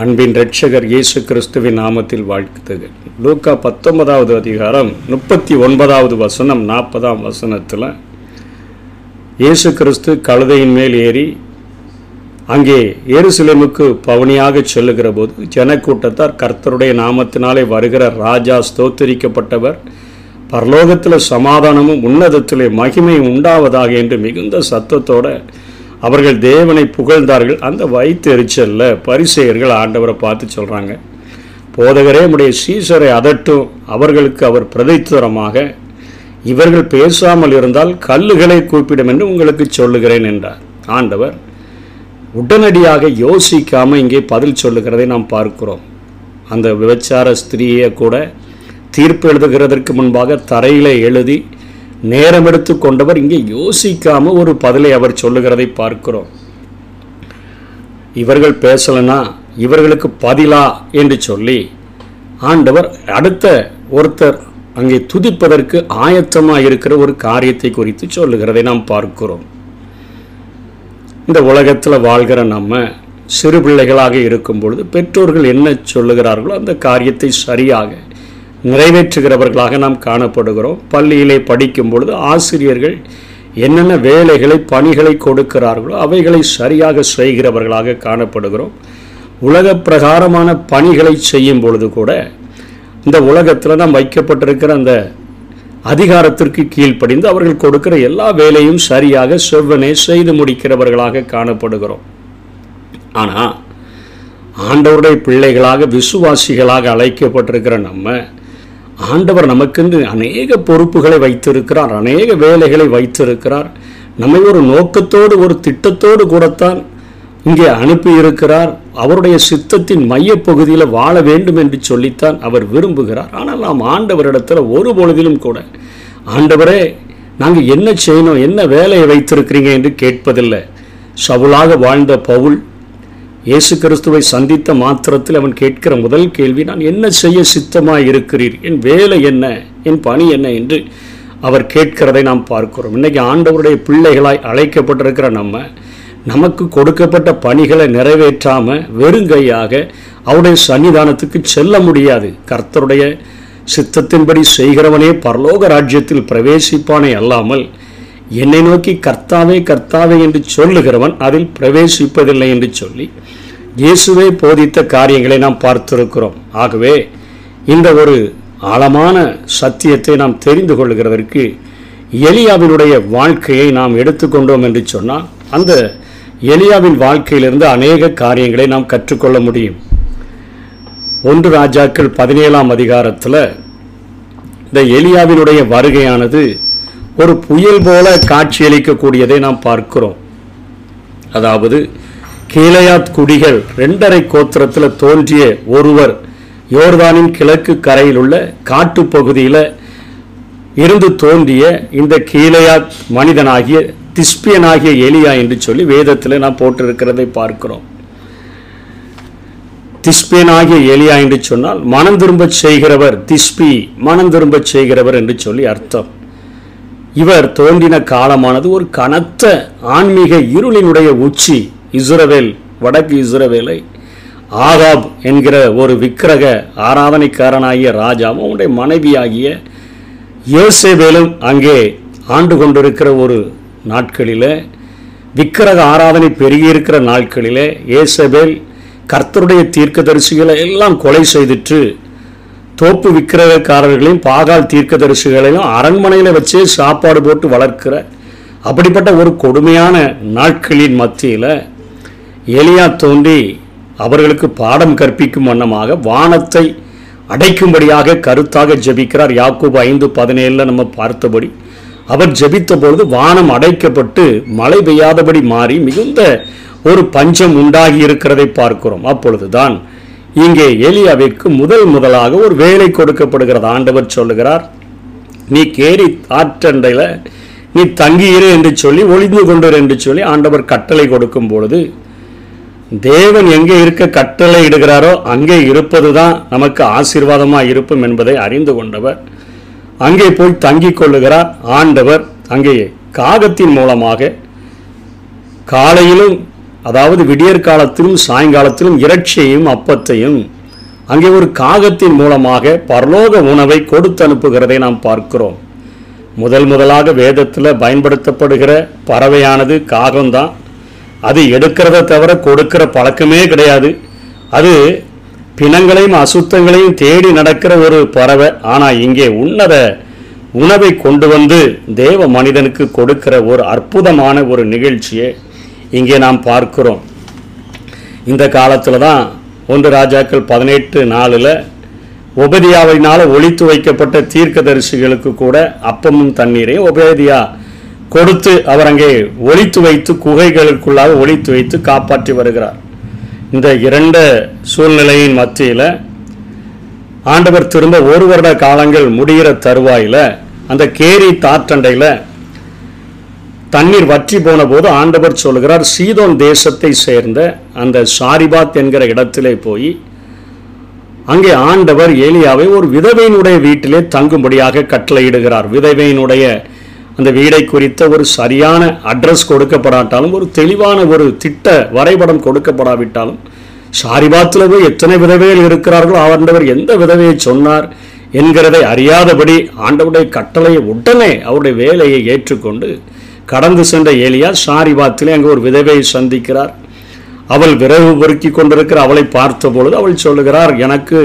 அன்பின் இரட்சகர் இயேசு கிறிஸ்துவின் நாமத்தில் வாழ்த்துகள். லூக்கா 19வது அதிகாரம் 39வது வசனம் 40ஆம் வசனத்தில் இயேசு கிறிஸ்து கழுதையின் மேல் ஏறி அங்கே எருசலேமுக்கு பவனியாக செல்லுகிற போது ஜனக்கூட்டத்தார் கர்த்தருடைய நாமத்தினாலே வருகிற ராஜா ஸ்தோத்திரிக்கப்பட்டவர், பரலோகத்தில் சமாதானமும் உன்னதத்திலே மகிமையும் உண்டாவதாக என்று மிகுந்த சத்தத்தோடு அவர்கள் தேவனை புகழ்ந்தார்கள். அந்த வயிற்றெரிச்சலில் பரிசேயர்கள் ஆண்டவரை பார்த்து சொல்கிறாங்க, போதகரே உம்முடைய சீசரை அதட்டும், அவர்களுக்கு அவர் பிரதித்துரமாக இவர்கள் பேசாமல் இருந்தால் கல்லுகளை கூப்பிடும் என்று உங்களுக்கு சொல்லுகிறேன் என்றார். ஆண்டவர் உடனடியாக யோசிக்காமல் இங்கே பதில் சொல்லுகிறதை நாம் பார்க்கிறோம். அந்த விபச்சார ஸ்திரீயை கூட தீர்ப்பு எழுதுகிறதற்கு முன்பாக தரையில் எழுதி நேரம் எடுத்து கொண்டவர், இங்கே யோசிக்காமல் ஒரு பதிலை அவர் சொல்லுகிறதை பார்க்கிறோம். இவர்கள் பேசலைன்னா இவர்களுக்கு பதிலா என்று சொல்லி ஆண்டவர் அடுத்த ஒருத்தர் அங்கே துதிப்பதற்கு ஆயத்தமாக இருக்கிற ஒரு காரியத்தை குறித்து சொல்லுகிறதை நாம் பார்க்கிறோம். இந்த உலகத்தில் வாழ்கிற நம்ம சிறு பிள்ளைகளாக இருக்கும் பொழுது பெற்றோர்கள் என்ன சொல்லுகிறார்களோ அந்த காரியத்தை சரியாக நிறைவேற்றுகிறவர்களாக நாம் காணப்படுகிறோம். பள்ளியிலே படிக்கும் பொழுது ஆசிரியர்கள் என்னென்ன வேலைகளை பணிகளை கொடுக்கிறார்களோ அவைகளை சரியாக செய்கிறவர்களாக காணப்படுகிறோம். உலக பிரகாரமான பணிகளை செய்யும் பொழுது கூட இந்த உலகத்தில் நாம் வைக்கப்பட்டிருக்கிற அந்த அதிகாரத்திற்கு கீழ்ப்படிந்து அவர்கள் கொடுக்கிற எல்லா வேலையும் சரியாக செவ்வனே செய்து முடிக்கிறவர்களாக காணப்படுகிறோம். ஆனால் ஆண்டவருடைய பிள்ளைகளாக விசுவாசிகளாக அழைக்கப்பட்டிருக்கிற நம்ம, ஆண்டவர் நமக்குன்னு அநேக பொறுப்புகளை வைத்திருக்கிறார், அநேக வேலைகளை வைத்திருக்கிறார். நம்மை ஒரு நோக்கத்தோடு ஒரு திட்டத்தோடு கூடத்தான் இங்கே அனுப்பியிருக்கிறார். அவருடைய சித்தத்தின் மையப்பகுதியில் வாழ வேண்டும் என்று சொல்லித்தான் அவர் விரும்புகிறார். ஆனால் நாம் ஆண்டவரிடத்தில் ஒரு பொழுதிலும் கூட ஆண்டவரே நாங்கள் என்ன செய்யணும், என்ன வேலையை வைத்திருக்கிறீங்க என்று கேட்பதில்லை. சவுலாக வாழ்ந்த பவுல் இயேசு கிறிஸ்துவை சந்தித்த மாத்திரத்தில் அவன் கேட்கிற முதல் கேள்வி, நான் என்ன செய்ய சித்தமாக இருக்கிறீர், என் வேலை என்ன, என் பணி என்ன என்று அவர் கேட்கிறதை நாம் பார்க்கிறோம். இன்றைக்கி ஆண்டவருடைய பிள்ளைகளாய் அழைக்கப்பட்டிருக்கிற நம்ம நமக்கு கொடுக்கப்பட்ட பணிகளை நிறைவேற்றாமல் வெறுங்கையாக அவருடைய சன்னிதானத்துக்கு செல்ல முடியாது. கர்த்தருடைய சித்தத்தின்படி செய்கிறவனே பரலோக ராஜ்யத்தில் பிரவேசிப்பானே அல்லாமல் என்னை நோக்கி கர்த்தாவே கர்த்தாவே என்று சொல்லுகிறவன் அதில் பிரவேசிப்பதில்லை என்று சொல்லி இயேசுவே போதித்த காரியங்களை நாம் பார்த்திருக்கிறோம். ஆகவே இந்த ஒரு ஆழமான சத்தியத்தை நாம் தெரிந்து கொள்கிறதற்கு எலியாவினுடைய வாழ்க்கையை நாம் எடுத்துக்கொண்டோம் என்று சொன்னால் அந்த எலியாவின் வாழ்க்கையிலிருந்து அநேக காரியங்களை நாம் கற்றுக்கொள்ள முடியும். 1 ராஜாக்கள் 17ஆம் அதிகாரத்தில் இந்த எலியாவினுடைய வருகையானது ஒரு புயல் போல காட்சியளிக்கக்கூடியதை நாம் பார்க்கிறோம். அதாவது கீலேயாத் குடிகள் 2.5 கோத்திரத்தில் தோன்றிய ஒருவர் யோர்தானின் கிழக்கு கரையில் உள்ள காட்டு பகுதியில் இருந்து தோன்றிய இந்த கீலேயாத் மனிதனாகிய திஸ்பியனாகிய எலியா என்று சொல்லி வேதத்தில் நாம் போட்டிருக்கிறதை பார்க்கிறோம். திஸ்பியனாகிய எலியா என்று சொன்னால் மனம் திரும்ப செய்கிறவர், திஸ்பி மனம் திரும்ப செய்கிறவர் என்று சொல்லி அர்த்தம். இவர் தோன்றின காலமானது ஒரு கனத்த ஆன்மீக இருளினுடைய உச்சி. இஸ்ரவேல், வடக்கு இஸ்ரவேலை ஆகாப் என்கிற ஒரு விக்கிரக ஆராதனைக்காரனாகிய ராஜாவும் அவனுடைய மனைவியாகிய யோசேபேலும் அங்கே ஆண்டு கொண்டிருக்கிற ஒரு நாட்களில், விக்கிரக ஆராதனை பெருகியிருக்கிற நாட்களில் யோசேபேல் கர்த்தருடைய தீர்க்கதரிசிகளை எல்லாம் கொலை செய்துட்டு தோப்பு விக்கிரகக்காரர்களையும் பாகால் தீர்க்கதரிசிகளையும் அரண்மனையில் வச்சே சாப்பாடு போட்டு வளர்க்கிற அப்படிப்பட்ட ஒரு கொடுமையான நாட்களின் மத்தியில் எலியா தோன்றி அவர்களுக்கு பாடம் கற்பிக்கும் வண்ணமாக வானத்தை அடைக்கும்படியாக கருத்தாக ஜெபிக்கிறார். யாக்கோபு 5:17 நம்ம பார்த்தபடி அவர் ஜெபித்த பொழுது வானம் அடைக்கப்பட்டு மழை பெய்யாதபடி மாறி மிகுந்த ஒரு பஞ்சம் உண்டாகி இருக்கிறதை பார்க்கிறோம். அப்பொழுதுதான் இங்கே எலியாவிற்கு முதலாக ஒரு வேலை கொடுக்கப்படுகிறது. ஆண்டவர் சொல்லுகிறார், நீ கேரி ஆற்றண்டையில் நீ தங்கியிரு என்று சொல்லி ஒளிந்து கொண்டிரு என்று சொல்லி ஆண்டவர் கட்டளை கொடுக்கும் பொழுது, தேவன் எங்கே இருக்க கட்டளை இடுகிறாரோ அங்கே இருப்பது தான் நமக்கு ஆசீர்வாதமாக இருக்கும் என்பதை அறிந்து கொண்டவர் அங்கே போய் தங்கி கொள்ளுகிறார். ஆண்டவர் அங்கே காகத்தின் மூலமாக காலையிலும் அதாவது விடியற் காலத்திலும் சாயங்காலத்திலும் இறைச்சியையும் அப்பத்தையும் அங்கே ஒரு காகத்தின் மூலமாக பரலோக உணவை கொடுத்து அனுப்புகிறதை நாம் பார்க்கிறோம். முதல் முதலாக வேதத்தில் பயன்படுத்தப்படுகிற பறவையானது காகம்தான். அது எடுக்கிறத தவிர கொடுக்கிற பழக்கமே கிடையாது. அது பிணங்களையும் அசுத்தங்களையும் தேடி நடக்கிற ஒரு பறவை. ஆனால் இங்கே உன்னத உணவை கொண்டு வந்து தேவ மனிதனுக்கு கொடுக்கிற ஒரு அற்புதமான ஒரு நிகழ்ச்சியை இங்கே நாம் பார்க்கிறோம். இந்த காலத்தில் தான் 1 ராஜாக்கள் 18:4 ஒபதியாவினால் ஒழித்து வைக்கப்பட்ட தீர்க்கதரிசிகளுக்கு கூட அப்பமும் தண்ணீரையும் ஒபதியா கொடுத்து அவர் அங்கே ஒழித்து வைத்து குகைகளுக்குள்ளாக ஒழித்து வைத்து காப்பாற்றி வருகிறார். இந்த இரண்டு சூழ்நிலையின் மத்தியில் ஆண்டவர் திரும்ப 1 வருட காலங்கள் முடிகிற தருவாயில் அந்த கேரி தாற்றண்டையில் தண்ணீர் வற்றி போன போது ஆண்டவர் சொல்கிறார், சீதோன் தேசத்தை சேர்ந்த அந்த சாரிபாத் என்கிற இடத்திலே போய் அங்கே ஆண்டவர் ஏலியாவை ஒரு விதவையினுடைய வீட்டிலே தங்கும்படியாக கட்டளையிடுகிறார். விதவையினுடைய அந்த வீடை குறித்த ஒரு சரியான அட்ரஸ் கொடுக்கப்படாட்டாலும் ஒரு தெளிவான ஒரு திட்ட வரைபடம் கொடுக்கப்படாவிட்டாலும் சாரிபாத்தில் போய் எத்தனை விதவைகள் இருக்கிறார்களோ ஆண்டவர் எந்த விதவையை சொன்னார் என்கிறதை அறியாதபடி ஆண்டவருடைய கட்டளையை உடனே அவருடைய வேலையை ஏற்றுக்கொண்டு கடந்து சென்ற ஏலியா சாரிபாத்திலே அங்கே ஒரு விதவையை சந்திக்கிறார். அவள் விறகு பொறுக்கி கொண்டிருக்கிற அவளை பார்த்த பொழுது அவள் சொல்லுகிறார், எனக்கு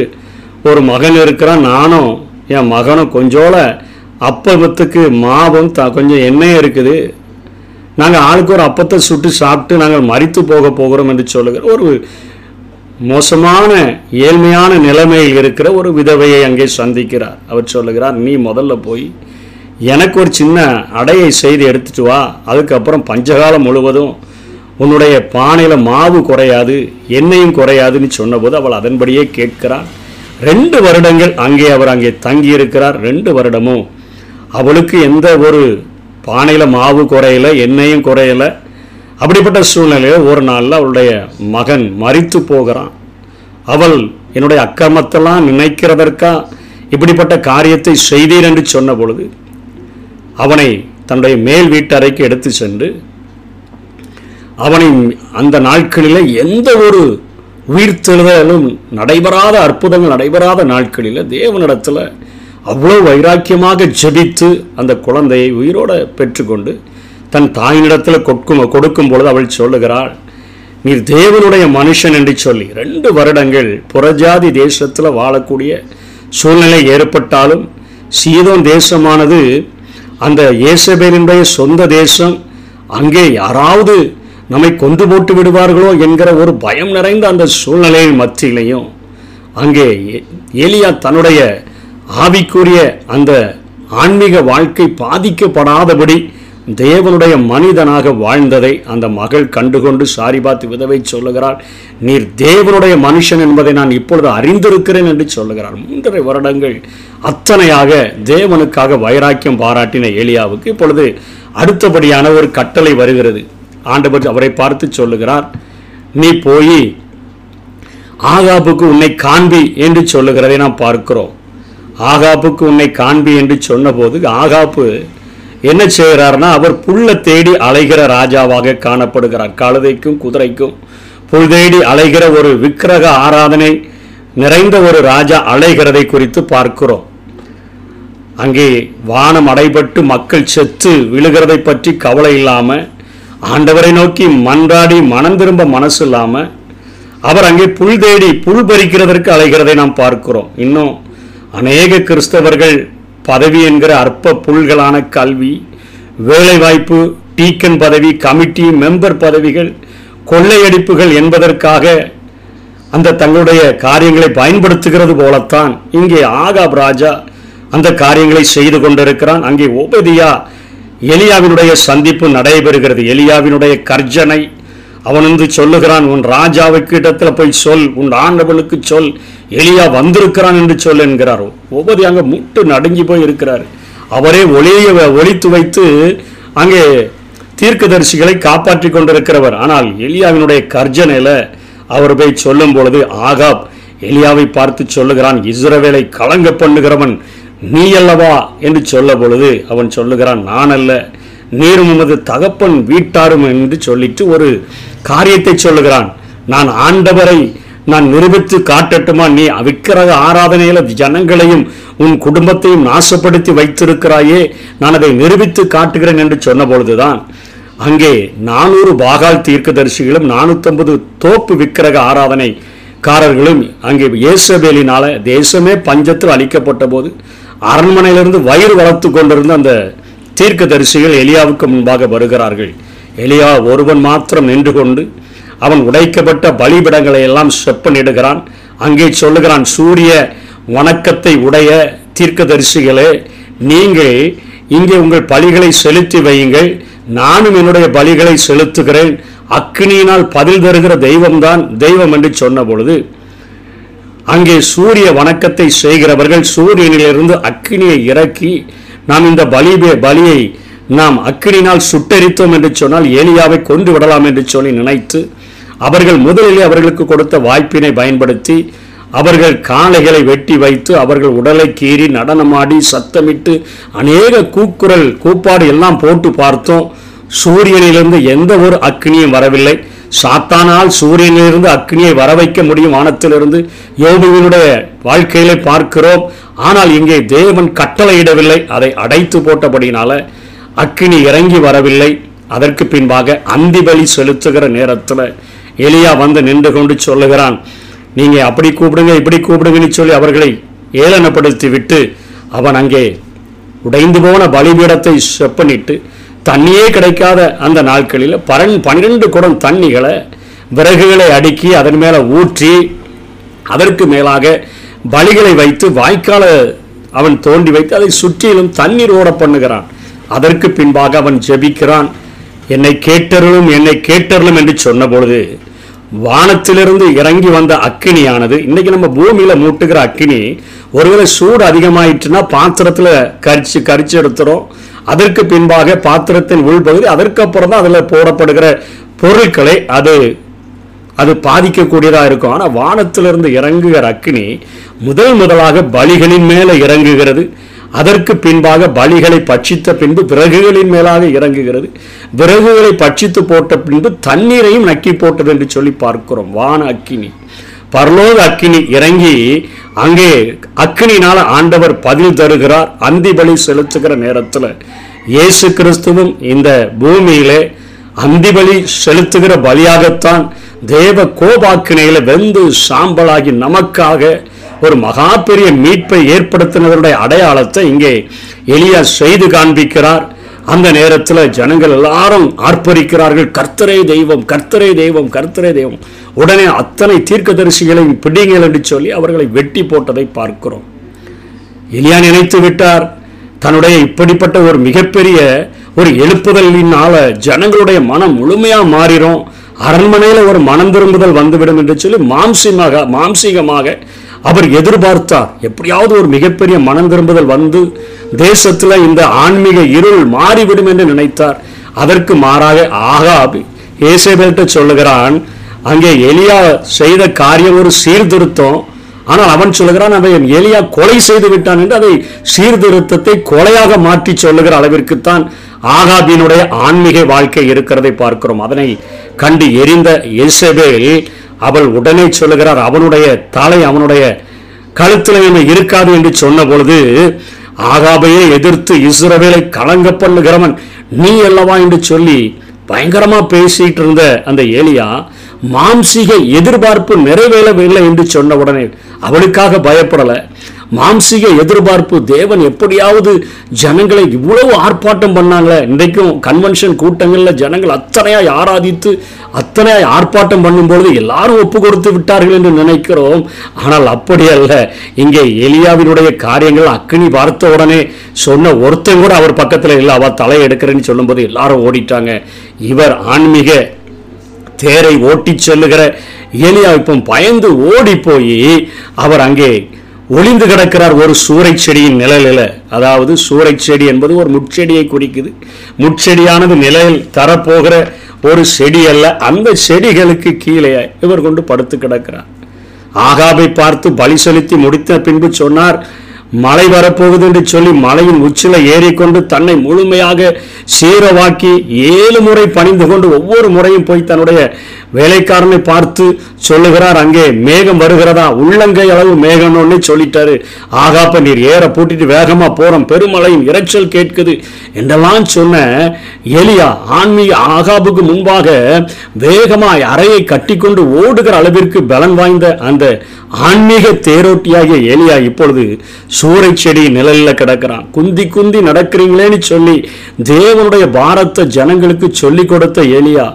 ஒரு மகன் இருக்கிறான், நானும் என் மகனும் கொஞ்சோல அப்பத்துக்கு மாவும் கொஞ்சம் எண்ணெய் இருக்குது, நாங்கள் ஆளுக்கு ஒரு அப்பத்தை சுட்டு சாப்பிட்டு நாங்கள் மரித்து போக போகிறோம் என்று சொல்லுகிறோம். ஒரு மோசமான ஏழ்மையான நிலைமையில் இருக்கிற ஒரு விதவையை அங்கே சந்திக்கிறார். அவர் சொல்லுகிறார், நீ முதல்ல போய் எனக்கு ஒரு சின்ன அடையை செய்து எடுத்துட்டு வா, அதுக்கப்புறம் பஞ்சகாலம் முழுவதும் உன்னுடைய பானையில் மாவு குறையாது எண்ணெயும் குறையாதுன்னு சொன்னபோது அவள் அதன்படியே கேட்கிறாள். 2 வருடங்கள் அவர் அங்கே தங்கியிருக்கிறார். 2 வருடமும் அவளுக்கு எந்த ஒரு பானையில் மாவு குறையலை, எண்ணெயும் குறையலை. அப்படிப்பட்ட சூழ்நிலையில் ஒரு நாளில் அவளுடைய மகன் மரித்து போகிறான். அவள் என்னுடைய அக்கிரமத்தெல்லாம் நினைக்கிறதற்கா இப்படிப்பட்ட காரியத்தை செய்தீர் என்று சொன்ன பொழுது அவனை தன்னுடைய மேல் வீட்டறைக்கு எடுத்து சென்று அவனை அந்த நாட்களில் எந்த ஒரு உயிர்த்தெழுதலும் நடைபெறாத அற்புதங்கள் நடைபெறாத நாட்களில் தேவனிடத்தில் அவ்வளோ வைராக்கியமாக ஜெபித்து அந்த குழந்தையை உயிரோடு பெற்றுக்கொண்டு தன் தாயினிடத்தில் கொடுக்கும் பொழுது அவள் சொல்லுகிறாள், நீர் தேவனுடைய மனுஷன் என்று சொல்லி 2 வருடங்கள் புறஜாதி தேசத்தில் வாழக்கூடிய சூழ்நிலை ஏற்பட்டாலும் சீதோன் தேசமானது அந்த இயேசபேலினுடைய சொந்த தேசம், அங்கே யாராவது நம்மை கொண்டு போட்டு விடுவார்களோ என்கிற ஒரு பயம் நிறைந்த அந்த சூழ்நிலையின் மத்தியிலையும் அங்கே ஏலியா தன்னுடைய ஆவிக்குரிய அந்த ஆன்மீக வாழ்க்கை பாதிக்கப்படாதபடி தேவனுடைய மனிதனாக வாழ்ந்ததை அந்த மகள் கண்டுகொண்டு சாரிபாத் விதவை சொல்லுகிறார், நீர் தேவனுடைய மனுஷன் என்பதை நான் இப்பொழுது அறிந்திருக்கிறேன் என்று சொல்லுகிறார். 3.5 வருடங்கள் அத்தனையாக தேவனுக்காக வைராக்கியம் பாராட்டின ஏலியாவுக்கு இப்பொழுது அடுத்தபடியான ஒரு கட்டளை வருகிறது. ஆண்டவர் அவரை பார்த்து சொல்லுகிறார், நீ போய் ஆகாபுக்கு உன்னை காண்பி என்று சொல்லுகிறதை நாம் பார்க்கிறோம். ஆகாபுக்கு உன்னை காண்பி என்று சொன்னபோது ஆகாப்பு என்ன செய்கிறார்னா, அவர் புல்லை தேடி அலைகிற ராஜாவாக காணப்படுகிறார். கழுதைக்கும் குதிரைக்கும் புல் தேடி அலைகிற ஒரு விக்கிரக ஆராதனை நிறைந்த ஒரு ராஜா அலைகிறதை குறித்து பார்க்கிறோம். அங்கே வானம் அடைபட்டு மக்கள் செத்து விழுகிறதை பற்றி கவலை இல்லாமல் ஆண்டவரை நோக்கி மன்றாடி மனம் திரும்ப மனசு இல்லாமல் அவர் அங்கே புல் தேடி புல் பறிக்கிறதற்கு அலைகிறதை நாம் பார்க்கிறோம். இன்னும் அநேக கிறிஸ்தவர்கள் பதவி என்கிற அற்ப புல்களான கல்வி, வேலைவாய்ப்பு, டீக்கன் பதவி, கமிட்டி மெம்பர் பதவிகள், கொள்ளையடிப்புகள் என்பதற்காக அந்த தங்களுடைய காரியங்களை பயன்படுத்துகிறது போலத்தான் இங்கே ஆகாப் ராஜா அந்த காரியங்களை செய்து கொண்டிருக்கிறான். அங்கே ஓபதியா எலியாவினுடைய சந்திப்பு நடைபெறுகிறது. எலியாவினுடைய கர்ஜனை, அவன் வந்து சொல்லுகிறான், உன் ராஜாவுக்கு இடத்துல போய் சொல், உன் ஆண்டவனுக்கு சொல், எலியா வந்திருக்கிறான் என்று சொல் என்கிறாரோ. ஒவ்வொரு அங்கே முட்டு நடுங்கி போய் இருக்கிறார். அவரே ஒழித்து வைத்து அங்கே தீர்க்கதரிசிகளை காப்பாற்றி கொண்டிருக்கிறவர். ஆனால் எலியாவினுடைய கர்ஜனையில் அவர் போய் சொல்லும் பொழுது ஆகாப் எலியாவை பார்த்து சொல்லுகிறான், இஸ்ரவேலை கலங்க பண்ணுகிறவன் நீ அல்லவா என்று சொல்ல பொழுது அவன் சொல்லுகிறான், நான் அல்ல, நீரும் உமது தகப்பன் வீட்டாரும் என்று சொல்லிட்டு ஒரு காரியத்தை சொல்லுகிறான். நான் ஆண்டவரை நான் நிரூபித்து காட்டட்டுமா? நீ அவிக்கிரக ஆராதனையில ஜனங்களையும் உன் குடும்பத்தையும் நாசப்படுத்தி வைத்திருக்கிறாயே, நான் அதை நிரூபித்து காட்டுகிறேன் என்று சொன்ன பொழுதுதான் அங்கே 400 பாகால் தீர்க்கதரிசிகளும் 450 தோப்பு விக்கிரக ஆராதனைக்காரர்களும் அங்கே இயேசபேலினால தேசமே பஞ்சத்தில் அழிக்கப்பட்ட போது அரண்மனையிலிருந்து வயிறு வளர்த்து கொண்டிருந்த அந்த தீர்க்கதரிசிகள் எலியாவுக்கு முன்பாக வருகிறார்கள். எலியா ஒருவன் மாத்திரம் நின்று கொண்டு அவன் உடைக்கப்பட்ட பலிபிடங்களை எல்லாம் செப்பனிடுகிறான். அங்கே சொல்லுகிறான், சூரிய வணக்கத்தை உடைய தீர்க்கதரிசிகளே, நீங்கள் இங்கே உங்கள் பலிகளை செலுத்தி வையுங்கள், நானும் என்னுடைய பலிகளை செலுத்துகிறேன், அக்கினியினால் பதில் தருகிற தெய்வம்தான் தெய்வம் என்று சொன்ன பொழுது அங்கே சூரிய வணக்கத்தை செய்கிறவர்கள் சூரியனிலிருந்து அக்கினியை இறக்கி நாம் இந்த பலியை நாம் அக்கினினால் சுட்டெரித்தோம் என்று சொன்னால் எலியாவை கொன்று விடலாம் என்று சொல்லி நினைத்து அவர்கள் முதலிலே அவர்களுக்கு கொடுத்த வாய்ப்பினை பயன்படுத்தி அவர்கள் காளைகளை வெட்டி வைத்து அவர்கள் உடலை கீறி நடனமாடி சத்தமிட்டு அநேக கூக்குரல் கூப்பாடு எல்லாம் போட்டு பார்த்தோம். சூரியனிலிருந்து எந்த ஒரு அக்னியும் வரவில்லை. சாத்தானால் சூரியனிலிருந்து அக்னியை வர வைக்க முடியும் வானத்திலிருந்து, யோபுவினுடைய வாழ்க்கையிலே பார்க்கிறோம். ஆனால் இங்கே தேவன் கட்டளையிடவில்லை, அதை அடைத்து போட்டபடினால அக்கினி இறங்கி வரவில்லை. அதற்கு பின்பாக அந்தி பலி செலுத்துகிற நேரத்தில் எலியா வந்து நின்று கொண்டு சொல்லுகிறான், நீங்கள் அப்படி கூப்பிடுங்க இப்படி கூப்பிடுங்கன்னு சொல்லி அவர்களை ஏளனப்படுத்தி விட்டு அவன் அங்கே உடைந்து போன பலிபீடத்தை செப்பனிட்டு தண்ணியே கிடைக்காத அந்த நாட்களில் 12 குடம் தண்ணிகளை விறகுகளை அடுக்கி அதன் மேலே ஊற்றி அதற்கு மேலாக பலிகளை வைத்து வாய்க்கால அவன் தோண்டி வைத்து அதை சுற்றிலும் தண்ணீர் ஓட பண்ணுகிறான். அதற்கு பின்பாக அவன் ஜெபிக்கிறான், என்னை கேட்டறலும் என்று சொன்ன பொழுது வானத்திலிருந்து இறங்கி வந்த அக்கினியானது, இன்னைக்கு நம்ம பூமியில மூட்டுகிற அக்கினி ஒருவேளை சூடு அதிகமாயிட்டுன்னா பாத்திரத்துல கரிச்சு எடுத்துரும். அதற்கு பின்பாக பாத்திரத்தின் உள்பகுதி, அதற்கப்புறம் தான் அதுல போடப்படுகிற பொருட்களை அது பாதிக்கக்கூடியதாக இருக்கும். ஆனால் வானத்திலிருந்து இறங்குகிற அக்கினி முதலாக பலிகளின் மேலே இறங்குகிறது. அதற்கு பின்பாக பலிகளை பட்சித்த பின்பு விறகுகளின் மேலாக இறங்குகிறது. விறகுகளை பட்சித்து போட்ட பின்பு தண்ணீரையும் நக்கி போட்டது என்று சொல்லி பார்க்கிறோம். வான அக்கினி, பரலோக அக்கினி இறங்கி அங்கே அக்கினினால ஆண்டவர் பதில் தருகிறார். அந்தி பலி செலுத்துகிற நேரத்தில் இயேசு கிறிஸ்துவும் இந்த பூமியிலே அந்தி பலி செலுத்துகிற பலியாகத்தான் தேவ கோபாக்கினையில வெந்து சாம்பலாகி நமக்காக ஒரு மகா பெரிய மீட்பை ஏற்படுத்தினதனுடைய அடையாளத்தை இங்கே எலியா செய்து காண்பிக்கிறார். அந்த நேரத்தில் ஜனங்கள் எல்லாரும் ஆர்ப்பரிக்கிறார்கள், கர்த்தரே தெய்வம், கர்த்தரே தெய்வம், கர்த்தரே தெய்வம். உடனே அத்தனை தீர்க்கதரிசிகளையும் பிடிங்கள் என்று சொல்லி அவர்களை வெட்டி போட்டதை பார்க்கிறோம். எலியா நினைத்து விட்டார், தன்னுடைய இப்படிப்பட்ட ஒரு மிகப்பெரிய ஒரு எழுப்புதலினால ஜனங்களுடைய மனம் முழுமையாக மாறிடும், அரண்மனையில் ஒரு மனம் திரும்புதல் வந்துவிடும் என்று சொல்லி மாம்சீகமாக அவர் எதிர்பார்த்தார். எப்படியாவது ஒரு மிகப்பெரிய மனம் திரும்புதல் வந்து தேசத்தில் இந்த ஆன்மீக இருள் மாறிவிடும் என்று நினைத்தார். அதற்கு மாறாக ஆகாப் ஏசேபேல்ட்ட சொல்லுகிறான், அங்கே எலியா செய்த காரியம் ஒரு சீர்திருத்தம். ஆனால் அவன் சொல்லுகிறான், அவன் எலியா கொலை செய்து விட்டான் என்று அதை சீர்திருத்தத்தை கொலையாக மாற்றி சொல்லுகிற அளவிற்குத்தான் ஆகாபினுடைய ஆன்மீக வாழ்க்கை இருக்கிறதை பார்க்கிறோம். அதனை கண்டு எரிந்த எலிசபேல் அவள் உடனே சொல்லுகிறார், அவனுடைய தலை அவனுடைய கழுத்தில் என்ன இருக்காது என்று சொன்ன பொழுது, ஆகாபையே எதிர்த்து இஸ்ரவேலை கலங்க பண்ணுகிறவன் நீ அல்லவா என்று சொல்லி பயங்கரமா பேசிட்டு இருந்த அந்த எலியா மாம்சீக எதிர்பார்ப்பு நிறைவேறவில்லை என்று சொன்ன உடனே அவளுக்காக பயப்படலை. மாம்சீக எதிர்பார்ப்பு, தேவன் எப்படியாவது ஜனங்களை இவ்வளவு ஆர்ப்பாட்டம் பண்ணாங்களே, இன்றைக்கும் கன்வென்ஷன் கூட்டங்களில் ஜனங்கள் அத்தனையாய் ஆராதித்து அத்தனையாய் ஆர்ப்பாட்டம் பண்ணும்பொழுது எல்லாரும் ஒப்பு கொடுத்து விட்டார்கள் என்று நினைக்கிறோம். ஆனால் அப்படி அல்ல. இங்கே எலியாவினுடைய காரியங்கள் அக்கினி பார்த்த உடனே சொன்ன ஒருத்தன் கூட அவர் பக்கத்தில் இல்லை. அவள் தலையை எடுக்கிறேன்னு சொல்லும்போது எல்லாரும் ஓடிட்டாங்க. இவர் ஆன்மீக தேரை ஓட்டி செல்லுகிற எலியா இப்போ பயந்து ஓடி போய் அவர் அங்கே ஒளிந்து கிடக்கிறார் ஒரு சூறை செடியின் நிழலில். அதாவது சூறை செடி என்பது ஒரு முட்செடியை குறிக்குது. முட்செடியானது நிழல் தரப்போகிற ஒரு செடி அல்ல. அந்த செடிகளுக்கு கீழே இவர் கொண்டு படுத்து கிடக்கிறார். ஆகாபை பார்த்து பலி செலுத்தி முடித்த பின்பு சொன்னார், மழை வரப்போகுது என்று சொல்லி மலையின் உச்சில ஏறிக்கொண்டு தன்னை முழுமையாக சீரவாக்கி 7 முறை பணிந்து கொண்டு ஒவ்வொரு முறையும் போய் தன்னுடைய வேலைக்காரனை பார்த்து சொல்லுகிறார், அங்கே மேகம் வருகிறதா, உள்ளங்கை அளவு மேகம்னு சொல்லிட்டாரு. ஆகாப்ப நீர் ஏற பூட்டிட்டு வேகமா போறோம், பெருமழையின் இரைச்சல் கேட்குது என்றெல்லாம் சொன்ன எலியா ஆன்மீக ஆகாபுக்கு முன்பாக வேகமாய் அறையை கட்டி கொண்டு ஓடுகிற அளவிற்கு பலன் வாய்ந்த அந்த ஆன்மீக தேரோட்டியாகிய எலியா இப்பொழுது சூறை செடி நிழலில் கிடக்கிறான். குந்தி குந்தி நடக்கிறீங்களேன்னு சொல்லி தேவனுடைய பாரத்தை ஜனங்களுக்கு சொல்லி கொடுத்த எலியா,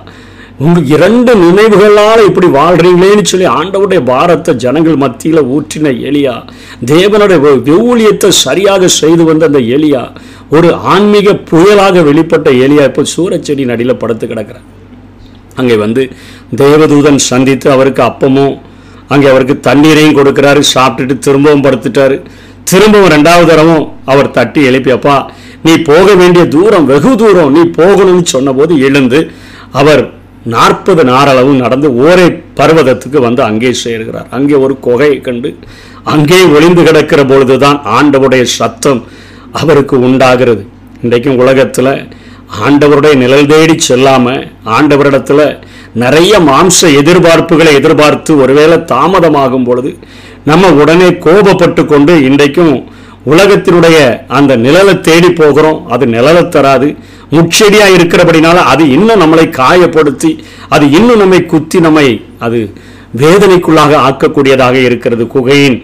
உங்களுக்கு 2 நினைவுகளால் இப்படி வாழ்கிறீங்களேன்னு சொல்லி ஆண்டவருடைய பாரத்தை ஜனங்கள் மத்தியில் ஊற்றின எலியா, தேவனுடைய ஊழியத்தை சரியாக செய்து வந்த அந்த எலியா, ஒரு ஆன்மீக புயலாக வெளிப்பட்ட எலியா இப்போ சூரச்செடி நடியில் படுத்து கிடக்கிறார். அங்கே வந்து தேவதூதன் சந்தித்து அவருக்கு அப்பமும் அங்கே அவருக்கு தண்ணீரையும் கொடுக்குறாரு. சாப்பிட்டுட்டு திரும்பவும் படுத்துட்டாரு. திரும்பவும் 2வது தடவும் அவர் தட்டி எழுப்பியப்பா, நீ போக வேண்டிய தூரம் வெகு தூரம், நீ போகணும்னு சொன்னபோது எழுந்து அவர் 40 நாரளவு நடந்து ஓரே பர்வதத்துக்கு வந்து அங்கே சேர்கிறார். அங்கே ஒரு குகையை கண்டு அங்கே ஒளிந்து கிடக்கிற பொழுதுதான் ஆண்டவருடைய சத்தம் அவருக்கு உண்டாகிறது. இன்றைக்கும் உலகத்தில் ஆண்டவருடைய நிழல் தேடி செல்லாமல் ஆண்டவரிடத்தில் நிறைய மாம்ச எதிர்பார்ப்புகளை எதிர்பார்த்து ஒருவேளை தாமதமாகும் பொழுது நம்ம உடனே கோபப்பட்டு கொண்டு இன்றைக்கும் உலகத்தினுடைய அந்த நிழலை தேடி போகிறோம். அது நிழலை தராது. முச்செடியாக இருக்கிறபடினால அது இன்னும் நம்மளை காயப்படுத்தி அது இன்னும் நம்மை குத்தி நம்மை அது வேதனைக்குள்ளாக ஆக்கக்கூடியதாக இருக்கிறது. குகையின்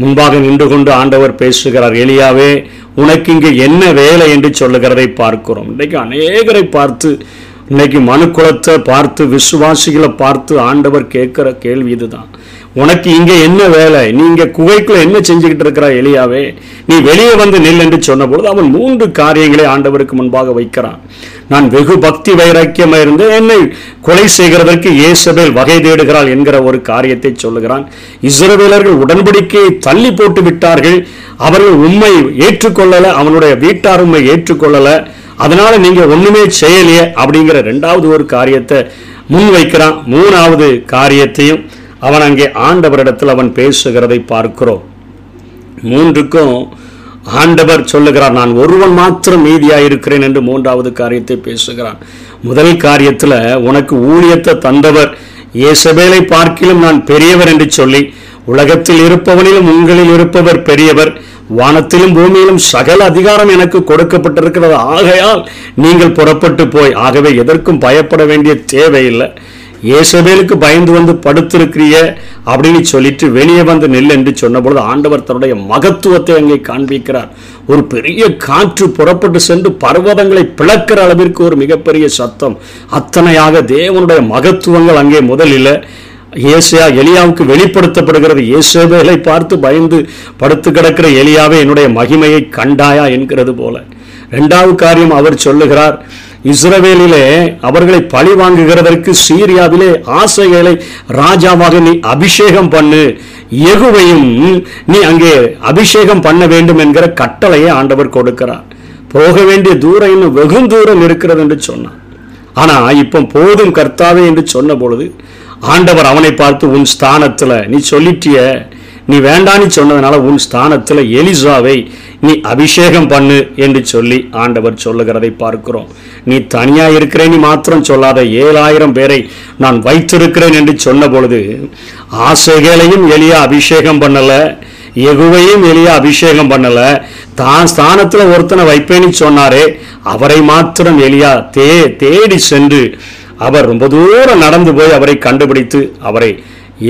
முன்பாக நின்று கொண்டு ஆண்டவர் பேசுகிறார், எலியாவே உனக்கு இங்கே என்ன வேலை என்று சொல்லுகிறதை பார்க்கிறோம். இன்றைக்கு அநேகரை பார்த்து, இன்றைக்கு மனுக்குலத்தை பார்த்து, விசுவாசிகளை பார்த்து ஆண்டவர் கேட்குற கேள்வி இதுதான், உனக்கு இங்கே என்ன வேலை, நீ இங்கே குகைக்குள்ள என்ன செஞ்சுக்கிட்டு இருக்கிறா எலியாவே, நீ வெளியே வந்து நில் என்று சொன்னபொழுது அவன் 3 காரியங்களை ஆண்டவருக்கு முன்பாக வைக்கிறான். நான் வெகு பக்தி வைராக்கியமாக இருந்து என்னை கொலை செய்கிறதற்கு யேசபேல் வகை தேடுகிறாள் என்கிற ஒரு காரியத்தை சொல்லுகிறான். இஸ்ரவேலர்கள் உடன்படிக்கையை தள்ளி போட்டு விட்டார்கள், அவர்கள் உண்மை ஏற்றுக்கொள்ளலை, அவனுடைய வீட்டார் உண்மை ஏற்றுக்கொள்ளலை, அதனால நீங்க ஒண்ணுமே செய்யலையே அப்படிங்கிற 2வது ஒரு காரியத்தை முன்வைக்கிறான். 3வது காரியத்தையும் அவன் அங்கே ஆண்டவரிடத்தில் அவன் பேசுகிறதை பார்க்கிறோம். 3க்கும் ஆண்டவர் சொல்லுகிறார், நான் ஒருவன் மாத்திரம் மீதியாக இருக்கிறேன் என்று 3வது காரியத்தை பேசுகிறான். முதல் காரியத்தில் உனக்கு ஊழியத்தை தந்தவர் யேசபேலை பார்க்கிலும் நான் பெரியவர் என்று சொல்லி, உலகத்தில் இருப்பவனிலும் உங்களில் இருப்பவர் பெரியவர், வானத்திலும் பூமியிலும் சகல அதிகாரம் எனக்கு கொடுக்கப்பட்டிருக்கிறது, ஆகையால் நீங்கள் புறப்பட்டு போய், ஆகவே எதற்கும் பயப்பட வேண்டிய தேவையில்லை, யேசபேலுக்கு பயந்து வந்து படுத்திருக்கிறிய அப்படின்னு சொல்லிட்டு வெளியே வந்து நெல் என்று சொன்னபொழுது ஆண்டவர் தன்னுடைய மகத்துவத்தை அங்கே காண்பிக்கிறார். ஒரு பெரிய காற்று புறப்பட்டு சென்று பர்வதங்களை பிளக்கிற அளவிற்கு ஒரு மிகப்பெரிய சத்தம், அத்தனையாக தேவனுடைய மகத்துவங்கள் அங்கே முதலில் ஏசியா எலியாவுக்கு வெளிப்படுத்தப்படுகிறது. யேசபேலை பார்த்து பயந்து படுத்து கிடக்கிற எலியாவே என்னுடைய மகிமையை கண்டாயா என்கிறது போல. 2வது காரியம் அவர் சொல்லுகிறார், இஸ்ரவேலிலே அவர்களை பழி வாங்குகிறதற்கு சீரியாவிலே ஆசகேலை ராஜாவாக நீ அபிஷேகம் பண்ணு, யெகூவையும் நீ அங்கே அபிஷேகம் பண்ண வேண்டும் என்கிற கட்டளையை ஆண்டவர் கொடுக்கிறார். போக வேண்டிய தூரம் இன்னும் வெகு தூரம் இருக்கிறது என்று சொன்னான். ஆனால் இப்போ போதும் கர்த்தாவே என்று சொன்ன பொழுது ஆண்டவர் அவனை பார்த்து, உன் ஸ்தானத்தில் நீ சொல்லிட்டிய, நீ வேண்டான்னு சொன்னதுனால உன் ஸ்தானத்தில் எலிசாவை நீ அபிஷேகம் பண்ணு என்று சொல்லி ஆண்டவர் சொல்லுகிறதை பார்க்கிறோம். நீ தனியாக இருக்கிறேன் நீ மாத்திரம் சொல்லாத, 7000 பேரை நான் வைத்திருக்கிறேன் என்று சொன்ன பொழுது ஆசகேலையும் எலியா அபிஷேகம் பண்ணலை, யெகூவையும் எலியா அபிஷேகம் பண்ணலை, தான் ஸ்தானத்தில் ஒருத்தனை வைப்பேன்னு சொன்னாரே அவரை மாத்திரம் எலியா தேடி சென்று அவர் ரொம்ப தூரம் நடந்து போய் அவரை கண்டுபிடித்து அவரை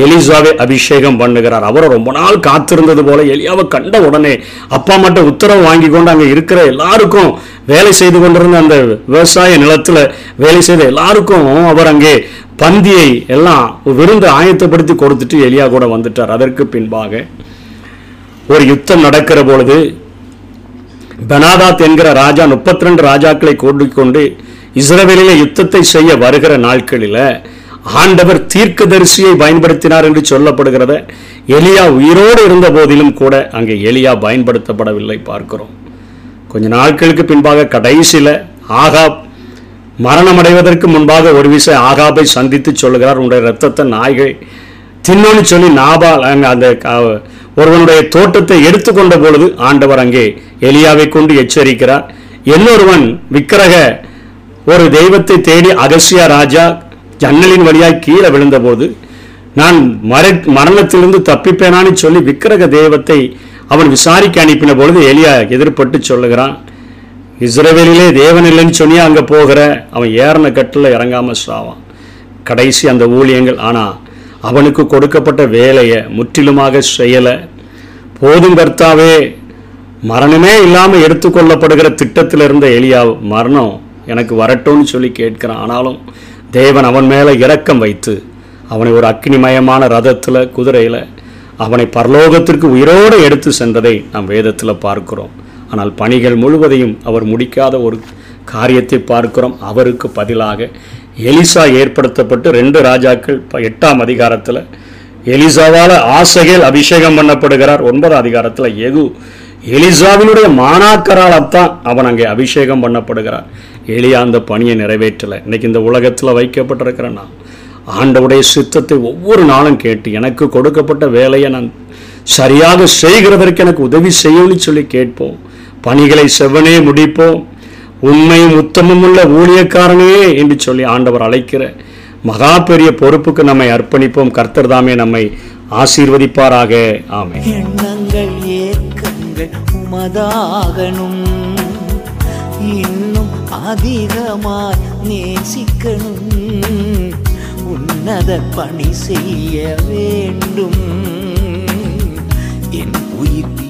எலிசாவை அபிஷேகம் பண்ணுகிறார். அவரை ரொம்ப நாள் காத்திருந்தது போல எலியாவை கண்ட உடனே அப்பா மட்டும் உத்தரவு வாங்கி கொண்டு அங்கே இருக்கிற எல்லாருக்கும் வேலை செய்து கொண்டிருந்த அந்த விவசாய நிலத்தில் வேலை செய்த எல்லாருக்கும் அவர் அங்கே பந்தியை எல்லாம் விருந்து ஆயத்தப்படுத்தி கொடுத்துட்டு எலியா கூட வந்துட்டார். அதற்கு பின்பாக ஒரு யுத்தம் நடக்கிற பொழுது பெனாதாத் என்கிற ராஜா 32 ராஜாக்களை கூட்டிக்கொண்டு இஸ்ரவேலிலே யுத்தத்தை செய்ய வருகிற நாட்களில் ஆண்டவர் தீர்க்கதரிசியை பயன்படுத்தினார் என்று சொல்லப்படுகிறத எலியா உயிரோடு இருந்த போதிலும் கூட அங்கே எலியா பயன்படுத்தப்படவில்லை பார்க்கிறோம். கொஞ்ச நாட்களுக்கு பின்பாக கடைசியில் ஆகாப் மரணமடைவதற்கு முன்பாக ஒரு விசை ஆகாபை சந்தித்து சொல்லுகிறார், உன்னுடைய இரத்தத்தை நாய்கள் தின்னோன்னு சொல்லி நாபால் அந்த ஒருவனுடைய தோட்டத்தை எடுத்துக்கொண்ட பொழுது ஆண்டவர் அங்கே எலியாவை கொண்டு எச்சரிக்கிறார். எல்லோருவன் விக்கிரக ஒரு தெய்வத்தை தேடி அகசியா ராஜா ஜன்னலின் வழியாய் கீழே விழுந்தபோது நான் மரணத்திலிருந்து தப்பிப்பேனான்னு சொல்லி விக்கிரக தெய்வத்தை அவன் விசாரிக்க அனுப்பின பொழுது எலியா எதிர்பட்டு சொல்லுகிறான், இஸ்ரவேலிலே தேவன் இல்லைன்னு சொன்னியா, அங்கே போகிற அவன் ஏறின கட்டில் இறங்காமல் சாவான். கடைசி அந்த ஊழியங்கள் ஆனால் அவனுக்கு கொடுக்கப்பட்ட வேலையை முற்றிலுமாக செய்யலை. போதும் கர்த்தாவே, மரணமே இல்லாமல் எடுத்துக்கொள்ளப்படுகிற திட்டத்தில் இருந்த எலியா மரணம் எனக்கு வரட்டும்னு சொல்லி கேட்கிறான். ஆனாலும் தேவன் அவன் மேலே இரக்கம் வைத்து அவனை ஒரு அக்னிமயமான ரதத்தில் குதிரையில் அவனை பரலோகத்திற்கு உயிரோடு எடுத்து சென்றதை நாம் வேதத்தில் பார்க்கிறோம். ஆனால் பணிகள் முழுவதையும் அவர் முடிக்காத ஒரு காரியத்தை பார்க்கிறோம். அவருக்கு பதிலாக எலிசா ஏற்படுத்தப்பட்டு 2 ராஜாக்கள் 8ஆம் அதிகாரத்தில் எலிசாவால் ஆசகேல் அபிஷேகம் பண்ணப்படுகிறார். 9ஆம் அதிகாரத்தில் யெகூ எலிசாவினுடைய மாணாக்கரால்தான் அவன் அங்கே அபிஷேகம் பண்ணப்படுகிறார். எலியா அந்த பணியை நிறைவேற்றலை. இன்றைக்கி இந்த உலகத்தில் வைக்கப்பட்டிருக்கிற நான் ஆண்டவுடைய சித்தத்தை ஒவ்வொரு நாளும் கேட்டு எனக்கு கொடுக்கப்பட்ட வேலையை நான் சரியாக செய்கிறதற்கு எனக்கு உதவி செய்யணும்னு சொல்லி கேட்போம். பணிகளை செவ்வனே முடிப்போம். உண்மையும் உத்தமமுள்ள ஊழியக்காரனே என்று சொல்லி ஆண்டவர் அழைக்கிற மகா பெரிய பொறுப்புக்கு நம்மை அர்ப்பணிப்போம். கர்த்தர் தாமே நம்மை ஆசீர்வதிப்பாராக. ஆமென். எண்ணங்கள் ஏக்கங்கள் உமதாகணும், இன்னும் அதிகமாய் நேசிக்கணும், உன்னத பணி செய்ய வேண்டும். என் உயிர்